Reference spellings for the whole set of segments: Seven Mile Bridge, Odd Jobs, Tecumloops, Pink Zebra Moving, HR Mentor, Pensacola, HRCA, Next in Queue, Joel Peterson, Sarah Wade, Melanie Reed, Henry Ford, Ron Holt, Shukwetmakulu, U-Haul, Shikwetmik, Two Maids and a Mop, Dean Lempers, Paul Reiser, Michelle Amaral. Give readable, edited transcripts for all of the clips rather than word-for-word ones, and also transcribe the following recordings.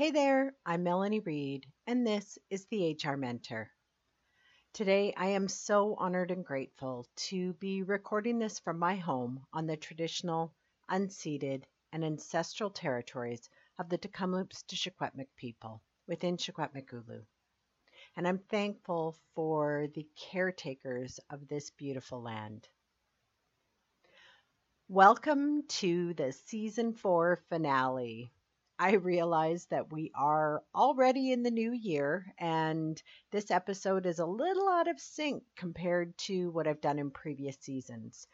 Hey there, I'm Melanie Reed, and this is the HR Mentor. Today, I am so honored and grateful to be recording this from my home on the traditional, unceded, and ancestral territories of the Tecumloops to Shikwetmik people within Shukwetmakulu. And I'm thankful for the caretakers of this beautiful land. Welcome to the Season 4 finale. I realize that we are already in the new year, and this episode is a little out of sync compared to what I've done in previous seasons.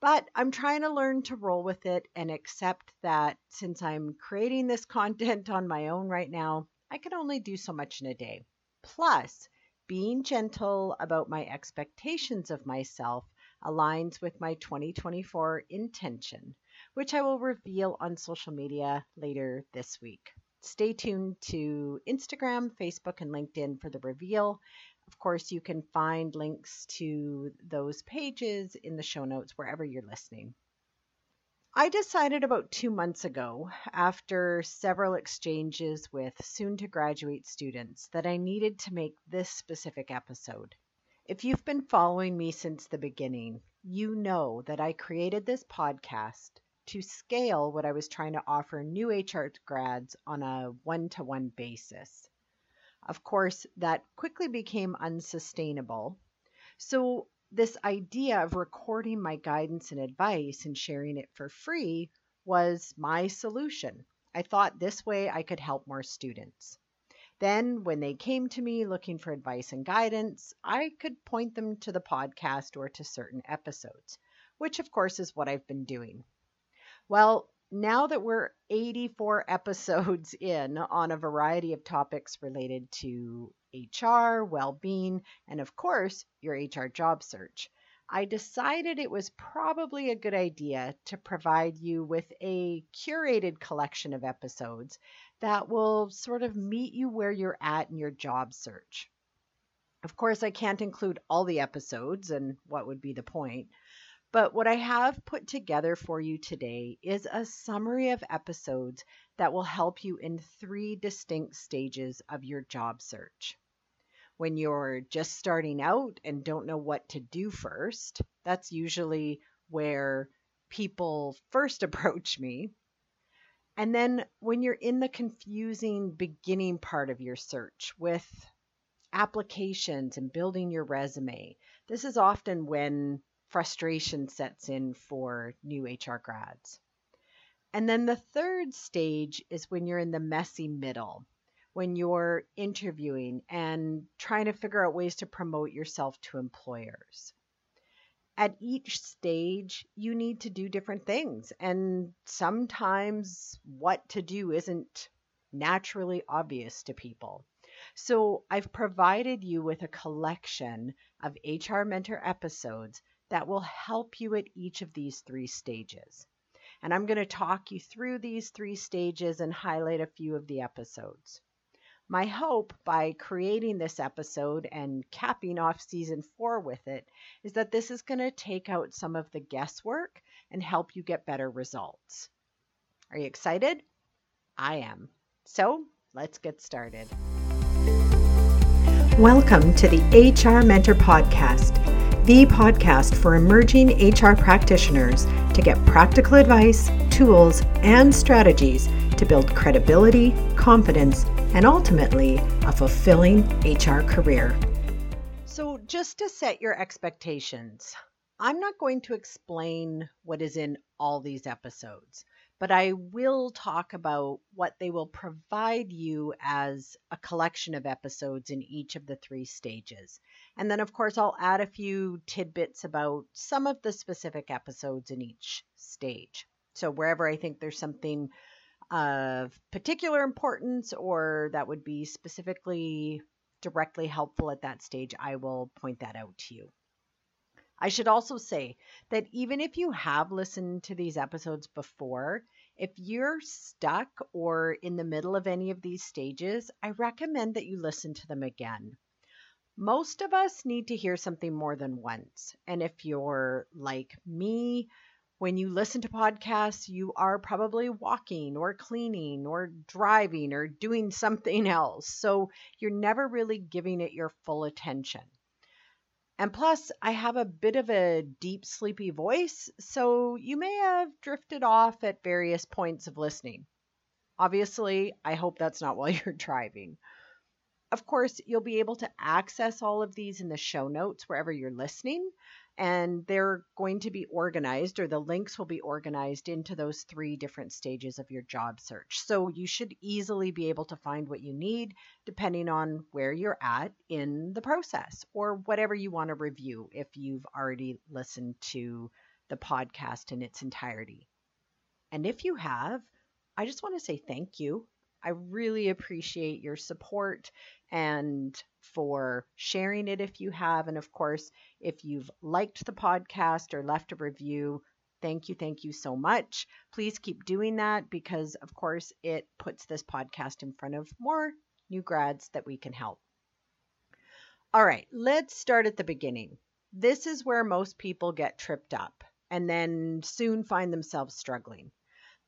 But I'm trying to learn to roll with it and accept that since I'm creating this content on my own right now, I can only do so much in a day. Plus, being gentle about my expectations of myself aligns with my 2024 intention, which I will reveal on social media later this week. Stay tuned to Instagram, Facebook, and LinkedIn for the reveal. Of course, you can find links to those pages in the show notes wherever you're listening. I decided about 2 months ago, after several exchanges with soon-to-graduate students, that I needed to make this specific episode. If you've been following me since the beginning, you know that I created this podcast to scale what I was trying to offer new HR grads on a one-to-one basis. Of course, that quickly became unsustainable. So this idea of recording my guidance and advice and sharing it for free was my solution. I thought this way I could help more students. Then when they came to me looking for advice and guidance, I could point them to the podcast or to certain episodes, which of course is what I've been doing. Well, now that we're 84 episodes in on a variety of topics related to HR, well-being, and of course, your HR job search, I decided it was probably a good idea to provide you with a curated collection of episodes that will sort of meet you where you're at in your job search. Of course, I can't include all the episodes, and what would be the point? But what I have put together for you today is a summary of episodes that will help you in 3 distinct stages of your job search. When you're just starting out and don't know what to do first, that's usually where people first approach me. And then when you're in the confusing beginning part of your search with applications and building your resume, this is often when frustration sets in for new HR grads. And then the third stage is when you're in the messy middle, when you're interviewing and trying to figure out ways to promote yourself to employers. At each stage, you need to do different things, and sometimes what to do isn't naturally obvious to people. So I've provided you with a collection of HR Mentor episodes that will help you at each of these 3 stages. And I'm going to talk you through these 3 stages and highlight a few of the episodes. My hope by creating this episode and capping off Season 4 with it is that this is going to take out some of the guesswork and help you get better results. Are you excited? I am. So let's get started. Welcome to the HR Mentor Podcast, the podcast for emerging HR practitioners to get practical advice, tools, and strategies to build credibility, confidence, and ultimately a fulfilling HR career. So just to set your expectations, I'm not going to explain what is in all these episodes, but I will talk about what they will provide you as a collection of episodes in each of the 3 stages. And then, of course, I'll add a few tidbits about some of the specific episodes in each stage. So wherever I think there's something of particular importance or that would be specifically directly helpful at that stage, I will point that out to you. I should also say that even if you have listened to these episodes before, if you're stuck or in the middle of any of these stages, I recommend that you listen to them again. Most of us need to hear something more than once. And if you're like me, When you listen to podcasts, you are probably walking or cleaning or driving or doing something else. So you're never really giving it your full attention. And plus, I have a bit of a deep, sleepy voice, so you may have drifted off at various points of listening. Obviously, I hope that's not while you're driving. Of course, you'll be able to access all of these in the show notes wherever you're listening, and they're going to be organized, or the links will be organized into those three different stages of your job search. So you should easily be able to find what you need depending on where you're at in the process or whatever you want to review if you've already listened to the podcast in its entirety. And if you have, I just want to say thank you. I really appreciate your support and for sharing it if you have. And of course, if you've liked the podcast or left a review, thank you so much. Please keep doing that because, of course, it puts this podcast in front of more new grads that we can help. All right, let's start at the beginning. This is where most people get tripped up and then soon find themselves struggling.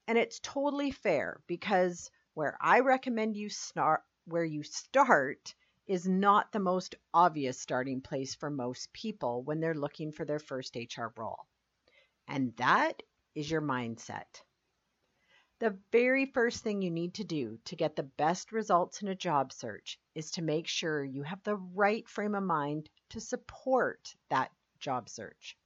And it's totally fair because where I recommend you start, where you start is not the most obvious starting place for most people when they're looking for their first HR role. And that is your mindset. The very first thing you need to do to get the best results in a job search is to make sure you have the right frame of mind to support that job search.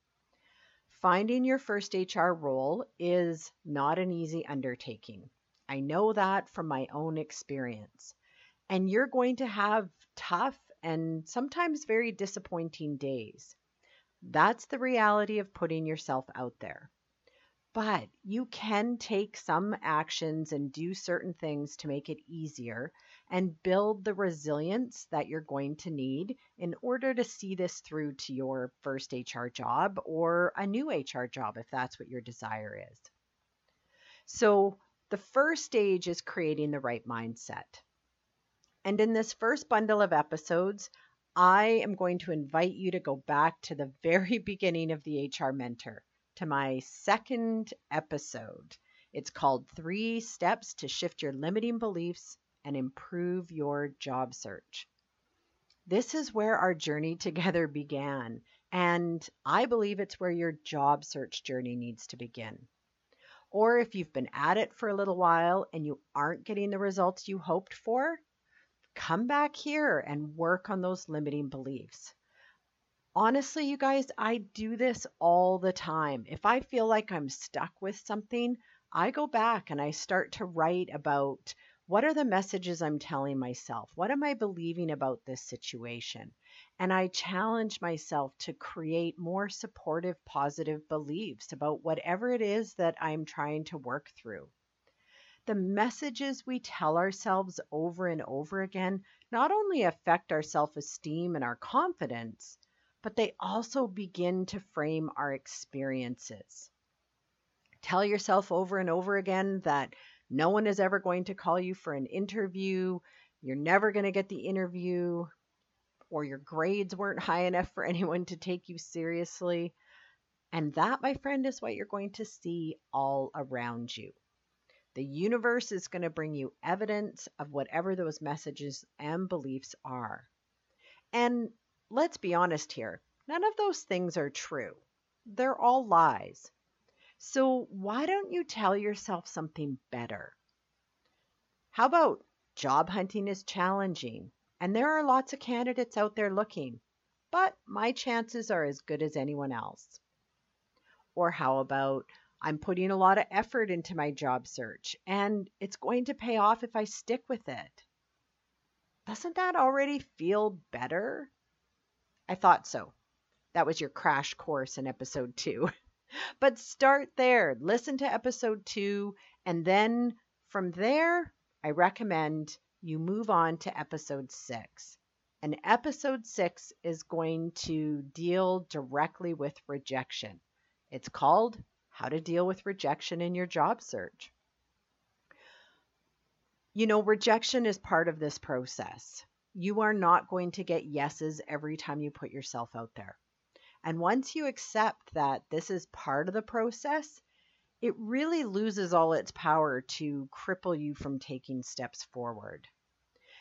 Finding your first HR role is not an easy undertaking. I know that from my own experience. And you're going to have tough and sometimes very disappointing days. That's the reality of putting yourself out there. But you can take some actions and do certain things to make it easier and build the resilience that you're going to need in order to see this through to your first HR job or a new HR job if that's what your desire is. So, the first stage is creating the right mindset. And in this first bundle of episodes, I am going to invite you to go back to the very beginning of the HR Mentor, to my second episode. It's called 3 Steps to Shift Your Limiting Beliefs and Improve Your Job Search. This is where our journey together began, and I believe it's where your job search journey needs to begin. Or if you've been at it for a little while and you aren't getting the results you hoped for, come back here and work on those limiting beliefs. Honestly, you guys, I do this all the time. If I feel like I'm stuck with something, I go back and I start to write about what are the messages I'm telling myself? What am I believing about this situation? And I challenge myself to create more supportive, positive beliefs about whatever it is that I'm trying to work through. The messages we tell ourselves over and over again not only affect our self-esteem and our confidence, but they also begin to frame our experiences. Tell yourself over and over again that no one is ever going to call you for an interview, you're never going to get the interview, or your grades weren't high enough for anyone to take you seriously. And that, my friend, is what you're going to see all around you. The universe is going to bring you evidence of whatever those messages and beliefs are. And let's be honest here, none of those things are true. They're all lies. So why don't you tell yourself something better? How about job hunting is challenging, and there are lots of candidates out there looking, but my chances are as good as anyone else. Or how about I'm putting a lot of effort into my job search, and it's going to pay off if I stick with it. Doesn't that already feel better? I thought so. That was your crash course in episode 2. But start there, listen to episode 2, and then from there, I recommend you move on to episode 6. And episode 6 is going to deal directly with rejection. It's called How to Deal with Rejection in Your Job Search. You know, rejection is part of this process. You are not going to get yeses every time you put yourself out there. And once you accept that this is part of the process, it really loses all its power to cripple you from taking steps forward.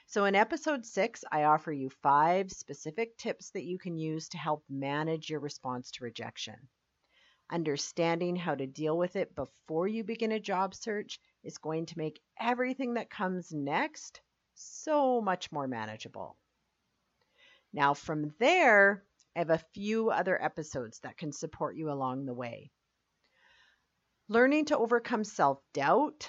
So in episode 6, I offer you 5 specific tips that you can use to help manage your response to rejection. Understanding how to deal with it before you begin a job search is going to make everything that comes next so much more manageable. Now from there, I have a few other episodes that can support you along the way. Learning to overcome self-doubt.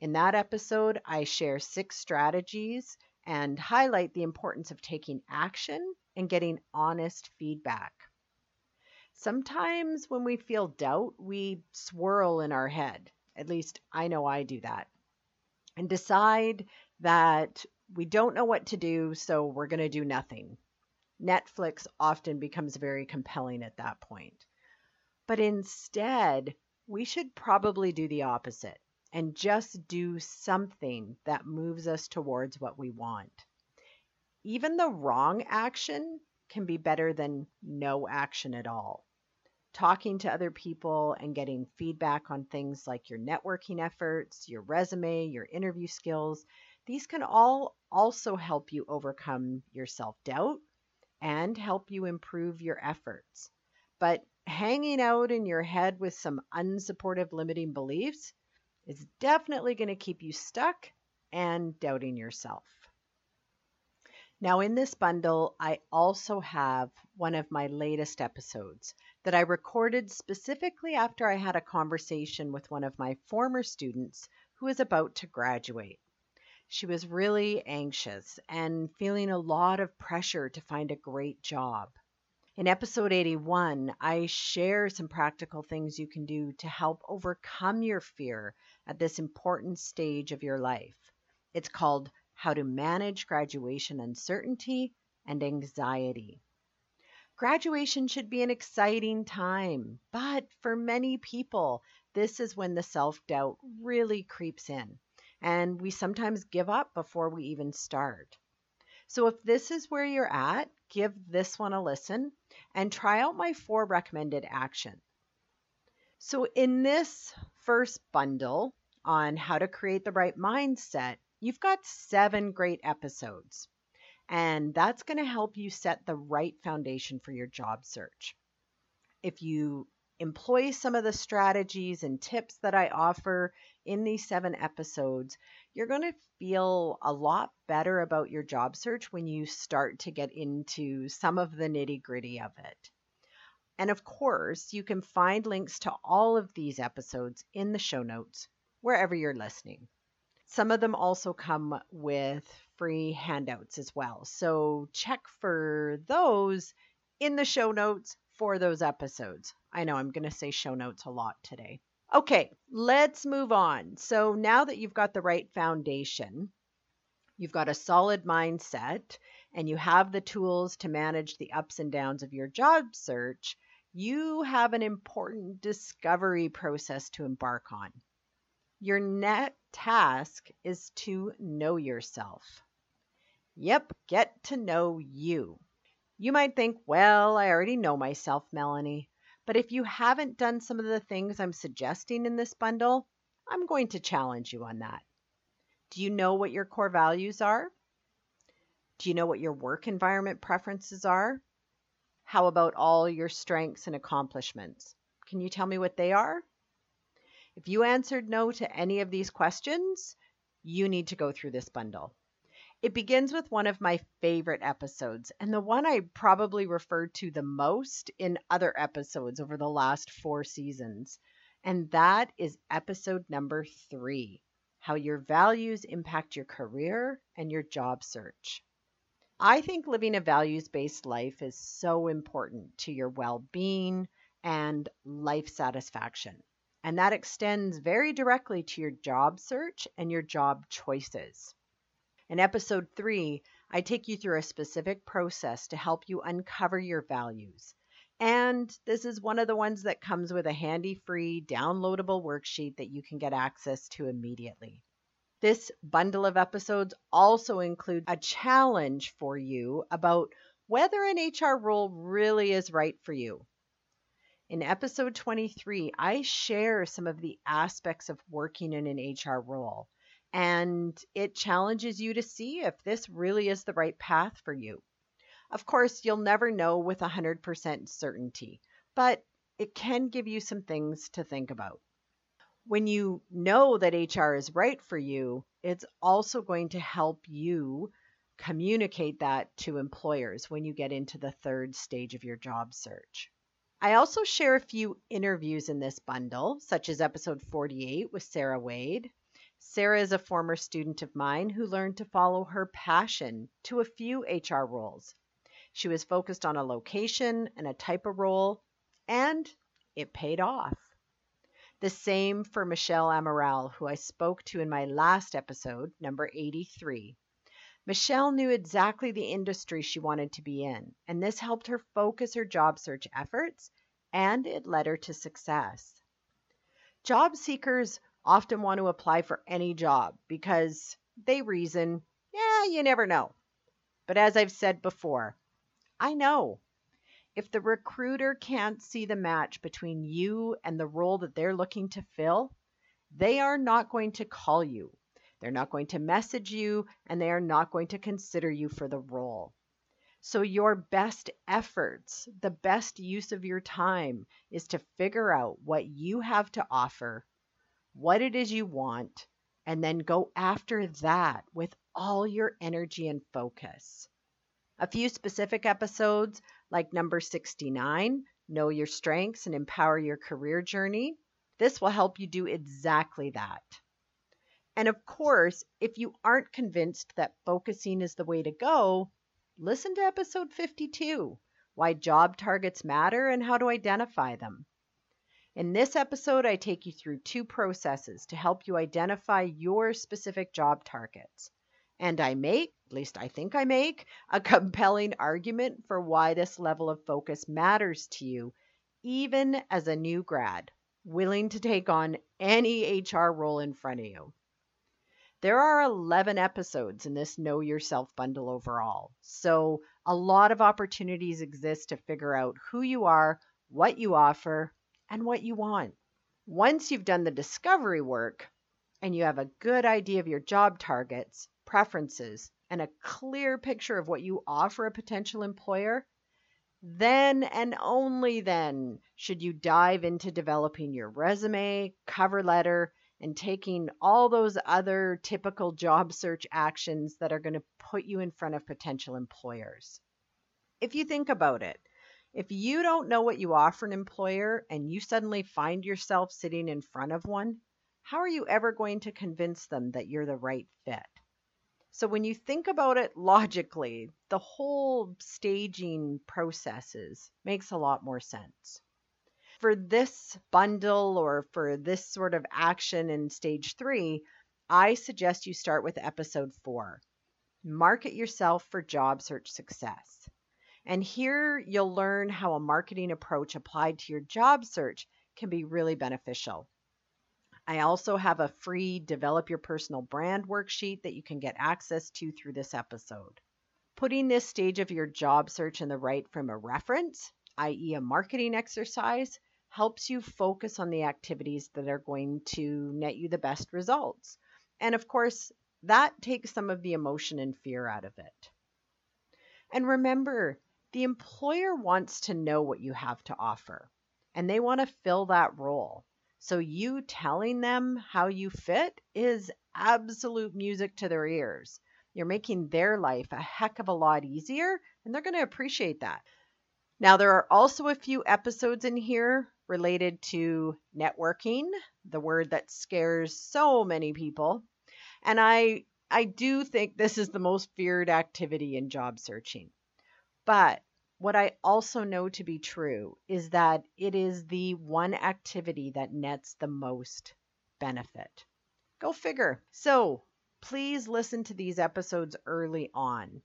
In that episode, I share 6 strategies and highlight the importance of taking action and getting honest feedback. Sometimes when we feel doubt, we swirl in our head. At least I know I do that. And decide that we don't know what to do, so we're going to do nothing. Netflix often becomes very compelling at that point. But instead, we should probably do the opposite and just do something that moves us towards what we want. Even the wrong action can be better than no action at all. Talking to other people and getting feedback on things like your networking efforts, your resume, your interview skills, these can all also help you overcome your self-doubt and help you improve your efforts. But hanging out in your head with some unsupportive limiting beliefs is definitely going to keep you stuck and doubting yourself. Now in this bundle, I also have one of my latest episodes that I recorded specifically after I had a conversation with one of my former students who is about to graduate. She was really anxious and feeling a lot of pressure to find a great job. In episode 81, I share some practical things you can do to help overcome your fear at this important stage of your life. It's called How to Manage Graduation Uncertainty and Anxiety. Graduation should be an exciting time, but for many people, this is when the self-doubt really creeps in. And we sometimes give up before we even start. So if this is where you're at, give this one a listen and try out my 4 recommended actions. So in this first bundle on how to create the right mindset, you've got 7 great episodes. And that's going to help you set the right foundation for your job search. If you employ some of the strategies and tips that I offer in these 7 episodes, you're going to feel a lot better about your job search when you start to get into some of the nitty-gritty of it. And of course, you can find links to all of these episodes in the show notes, wherever you're listening. Some of them also come with free handouts as well, so check for those in the show notes for those episodes. I know I'm going to say show notes a lot today. Okay, let's move on. So now that you've got the right foundation, you've got a solid mindset, and you have the tools to manage the ups and downs of your job search, you have an important discovery process to embark on. Your next task is to know yourself. Yep, get to know you. You might think, well, I already know myself, Melanie, but if you haven't done some of the things I'm suggesting in this bundle, I'm going to challenge you on that. Do you know what your core values are? Do you know what your work environment preferences are? How about all your strengths and accomplishments? Can you tell me what they are? If you answered no to any of these questions, you need to go through this bundle. It begins with one of my favorite episodes, and the one I probably referred to the most in other episodes over the last 4 seasons. And that is episode number 3, How Your Values Impact Your Career and Your Job Search. I think living a values-based life is so important to your well-being and life satisfaction. And that extends very directly to your job search and your job choices. In episode 3, I take you through a specific process to help you uncover your values. And this is one of the ones that comes with a handy free downloadable worksheet that you can get access to immediately. This bundle of episodes also includes a challenge for you about whether an HR role really is right for you In episode 23, I share some of the aspects of working in an HR role, and it challenges you to see if this really is the right path for you. Of course, you'll never know with 100% certainty, but it can give you some things to think about. When you know that HR is right for you, it's also going to help you communicate that to employers when you get into the third stage of your job search. I also share a few interviews in this bundle, such as episode 48 with Sarah Wade. Sarah is a former student of mine who learned to follow her passion to a few HR roles. She was focused on a location and a type of role, and it paid off. The same for Michelle Amaral, who I spoke to in my last episode, number 83. Michelle knew exactly the industry she wanted to be in, and this helped her focus her job search efforts, and it led her to success. Job seekers often want to apply for any job because they reason, you never know. But as I've said before, I know. If the recruiter can't see the match between you and the role that they're looking to fill, they are not going to call you, they're not going to message you, and they are not going to consider you for the role. So your best efforts, the best use of your time, is to figure out what you have to offer, what it is you want, and then go after that with all your energy and focus. A few specific episodes, like number 69, Know Your Strengths and Empower Your Career Journey. This will help you do exactly that. And of course, if you aren't convinced that focusing is the way to go, listen to episode 52, Why Job Targets Matter and How to Identify Them. In this episode, I take you through two processes to help you identify your specific job targets. And I make, at least I think I make, a compelling argument for why this level of focus matters to you, even as a new grad, willing to take on any HR role in front of you. There are 11 episodes in this Know Yourself bundle overall, so a lot of opportunities exist to figure out who you are, what you offer, and what you want. Once you've done the discovery work and you have a good idea of your job targets, preferences, and a clear picture of what you offer a potential employer, then and only then should you dive into developing your resume, cover letter, and taking all those other typical job search actions that are going to put you in front of potential employers. If you think about it, if you don't know what you offer an employer and you suddenly find yourself sitting in front of one, how are you ever going to convince them that you're the right fit? So when you think about it logically, the whole staging processes makes a lot more sense. For this bundle or for this sort of action in stage 3, I suggest you start with episode 4, Market Yourself for Job Search Success. And here you'll learn how a marketing approach applied to your job search can be really beneficial. I also have a free Develop Your Personal Brand worksheet that you can get access to through this episode. Putting this stage of your job search in the right frame of reference, i.e. a marketing exercise, helps you focus on the activities that are going to net you the best results. And of course, that takes some of the emotion and fear out of it. And remember, the employer wants to know what you have to offer, and they want to fill that role. So you telling them how you fit is absolute music to their ears. You're making their life a heck of a lot easier, and they're going to appreciate that. Now, there are also a few episodes in here related to networking, the word that scares so many people. And I do think this is the most feared activity in job searching. But what I also know to be true is that it is the one activity that nets the most benefit. Go figure. So please listen to these episodes early on.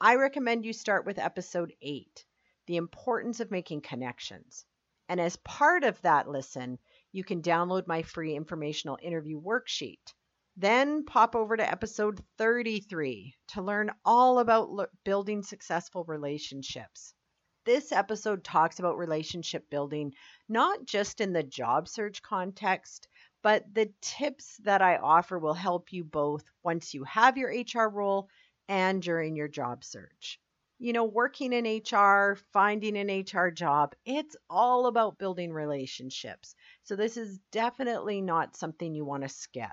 I recommend you start with episode 8, The Importance of Making Connections. And as part of that listen, you can download my free informational interview worksheet. Then pop over to episode 33 to learn all about building successful relationships. This episode talks about relationship building, not just in the job search context, but the tips that I offer will help you both once you have your HR role and during your job search. You know, working in HR, finding an HR job, it's all about building relationships. So this is definitely not something you want to skip.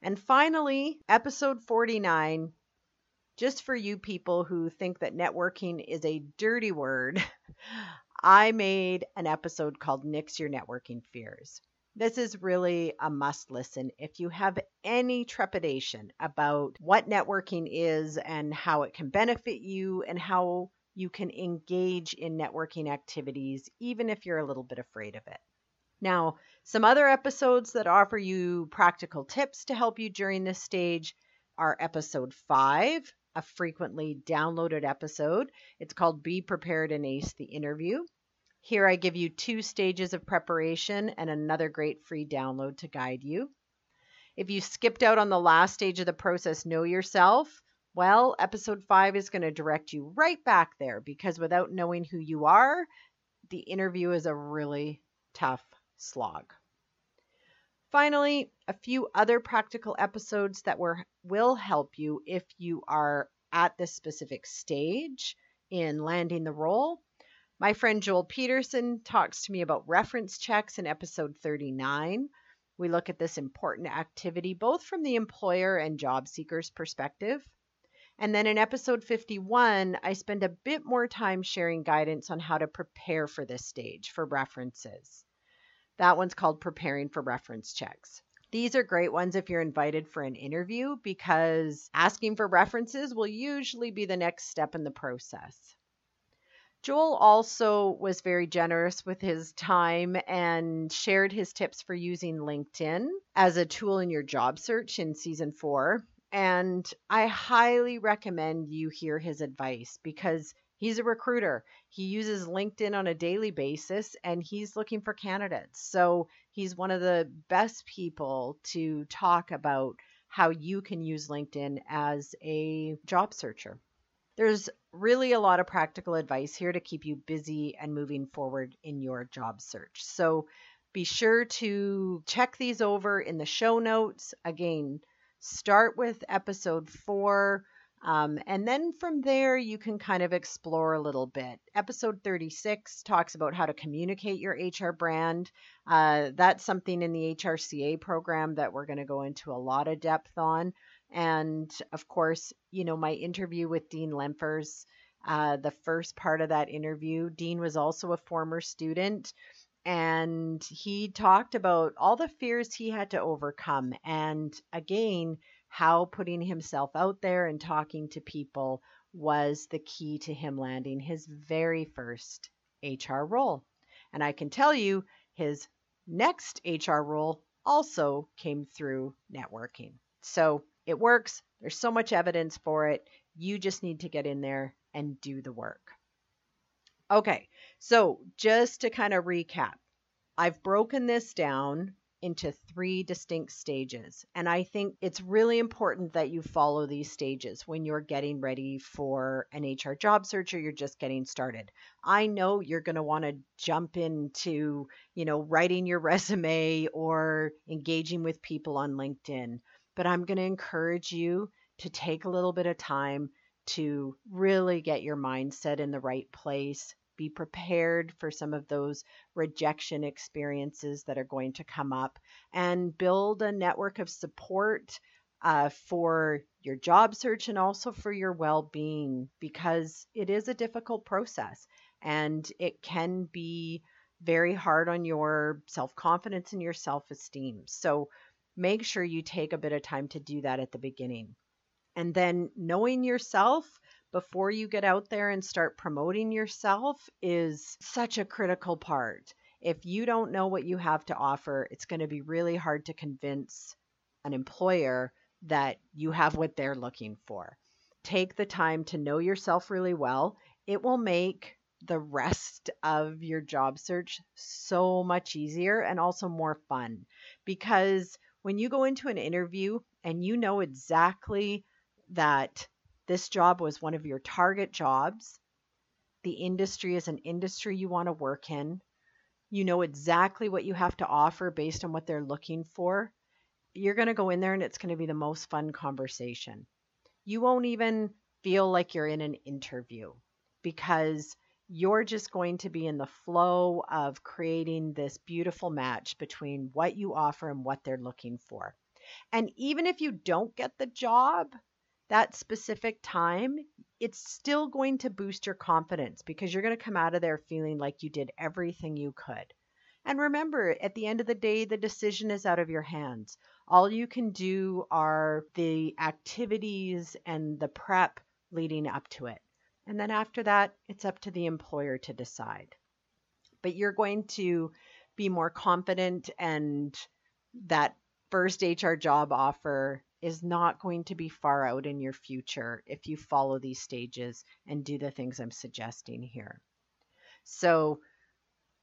And finally, episode 49, just for you people who think that networking is a dirty word, I made an episode called Nix Your Networking Fears. This is really a must listen if you have any trepidation about what networking is and how it can benefit you and how you can engage in networking activities, even if you're a little bit afraid of it. Now, some other episodes that offer you practical tips to help you during this stage are episode 5, a frequently downloaded episode. It's called Be Prepared and Ace the Interview. Here I give you 2 stages of preparation and another great free download to guide you. If you skipped out on the last stage of the process, Know Yourself, well, episode 5 is going to direct you right back there, because without knowing who you are, the interview is a really tough slog. Finally, a few other practical episodes that will help you if you are at this specific stage in landing the role. My friend Joel Peterson talks to me about reference checks in episode 39. We look at this important activity both from the employer and job seeker's perspective. And then in episode 51, I spend a bit more time sharing guidance on how to prepare for this stage for references. That one's called Preparing for Reference Checks. These are great ones if you're invited for an interview, because asking for references will usually be the next step in the process. Joel also was very generous with his time and shared his tips for using LinkedIn as a tool in your job search in season 4. And I highly recommend you hear his advice, because he's a recruiter. He uses LinkedIn on a daily basis and he's looking for candidates. So he's one of the best people to talk about how you can use LinkedIn as a job searcher. There's really a lot of practical advice here to keep you busy and moving forward in your job search. So be sure to check these over in the show notes. Again, start with episode 4, and then from there you can kind of explore a little bit. Episode 36 talks about how to communicate your HR brand. That's something in the HRCA program that we're going to go into a lot of depth on. And of course, you know, my interview with Dean Lempers, the first part of that interview, Dean was also a former student, and he talked about all the fears he had to overcome. And again, how putting himself out there and talking to people was the key to him landing his very first HR role. And I can tell you, his next HR role also came through networking. So it works. There's so much evidence for it. You just need to get in there and do the work. Okay, so just to kind of recap, I've broken this down into 3 distinct stages, and I think it's really important that you follow these stages when you're getting ready for an HR job search or you're just getting started. I know you're going to want to jump into, you know, writing your resume or engaging with people on LinkedIn, but I'm going to encourage you to take a little bit of time to really get your mindset in the right place. Be prepared for some of those rejection experiences that are going to come up, and build a network of support for your job search and also for your well-being, because it is a difficult process and it can be very hard on your self-confidence and your self-esteem. So make sure you take a bit of time to do that at the beginning. And then knowing yourself before you get out there and start promoting yourself is such a critical part. If you don't know what you have to offer, it's going to be really hard to convince an employer that you have what they're looking for. Take the time to know yourself really well. It will make the rest of your job search so much easier and also more fun, because when you go into an interview and you know exactly that this job was one of your target jobs, the industry is an industry you want to work in. You know exactly what you have to offer based on what they're looking for. You're going to go in there and it's going to be the most fun conversation. You won't even feel like you're in an interview because you're just going to be in the flow of creating this beautiful match between what you offer and what they're looking for. And even if you don't get the job that specific time, it's still going to boost your confidence because you're going to come out of there feeling like you did everything you could. And remember, at the end of the day, the decision is out of your hands. All you can do are the activities and the prep leading up to it. And then after that, it's up to the employer to decide. But you're going to be more confident, and that first HR job offer is not going to be far out in your future if you follow these stages and do the things I'm suggesting here. So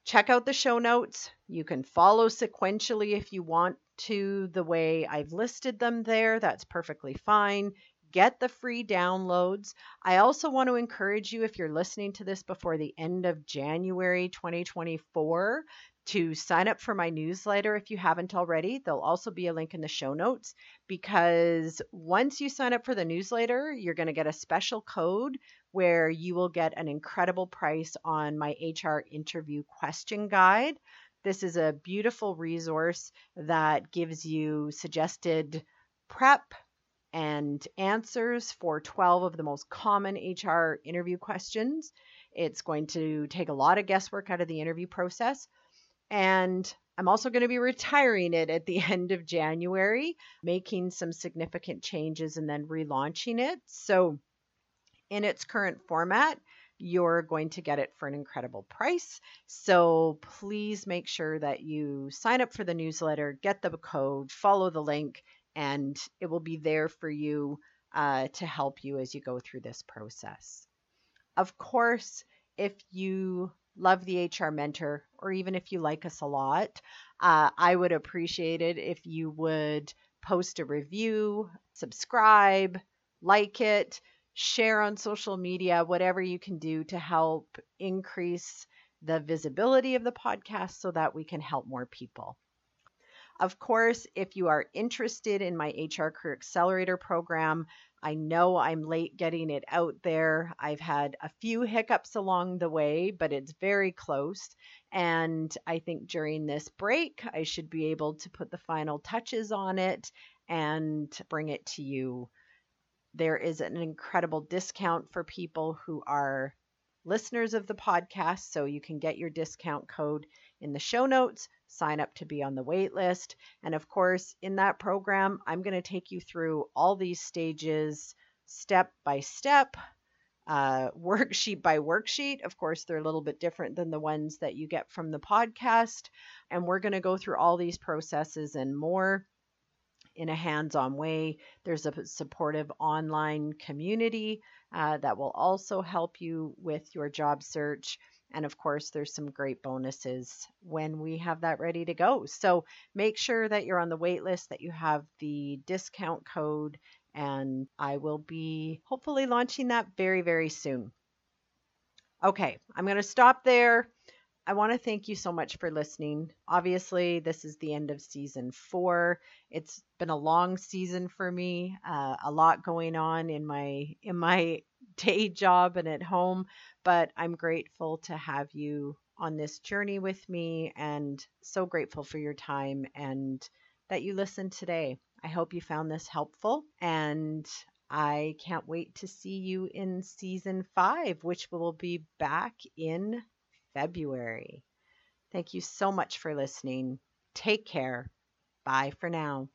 check out the show notes. You can follow sequentially if you want to the way I've listed them there. That's perfectly fine. Get the free downloads. I also want to encourage you, if you're listening to this before the end of January 2024, to sign up for my newsletter if you haven't already. There'll also be a link in the show notes, because once you sign up for the newsletter, you're going to get a special code where you will get an incredible price on my HR interview question guide. This is a beautiful resource that gives you suggested prep and answers for 12 of the most common HR interview questions. It's going to take a lot of guesswork out of the interview process. And I'm also going to be retiring it at the end of January, making some significant changes and then relaunching it. So in its current format, you're going to get it for an incredible price. So please make sure that you sign up for the newsletter, get the code, follow the link, and it will be there for you to help you as you go through this process. Of course, if you love the HR Mentor, or even if you like us a lot, I would appreciate it if you would post a review, subscribe, like it, share on social media, whatever you can do to help increase the visibility of the podcast so that we can help more people. Of course, if you are interested in my HR Career Accelerator program, I know I'm late getting it out there. I've had a few hiccups along the way, but it's very close. And I think during this break, I should be able to put the final touches on it and bring it to you. There is an incredible discount for people who are listeners of the podcast, so you can get your discount code in the show notes, sign up to be on the wait list. And of course, in that program, I'm going to take you through all these stages, step by step, worksheet by worksheet. Of course, they're a little bit different than the ones that you get from the podcast. And we're going to go through all these processes and more in a hands-on way. There's a supportive online community that will also help you with your job search. And of course, there's some great bonuses when we have that ready to go. So make sure that you're on the wait list, that you have the discount code, and I will be hopefully launching that very, very soon. Okay, I'm going to stop there. I want to thank you so much for listening. Obviously, this is the end of season 4. It's been a long season for me, a lot going on in my day job and at home, but I'm grateful to have you on this journey with me, and so grateful for your time and that you listened today. I hope you found this helpful, and I can't wait to see you in season 5, which will be back in February. Thank you so much for listening. Take care. Bye for now.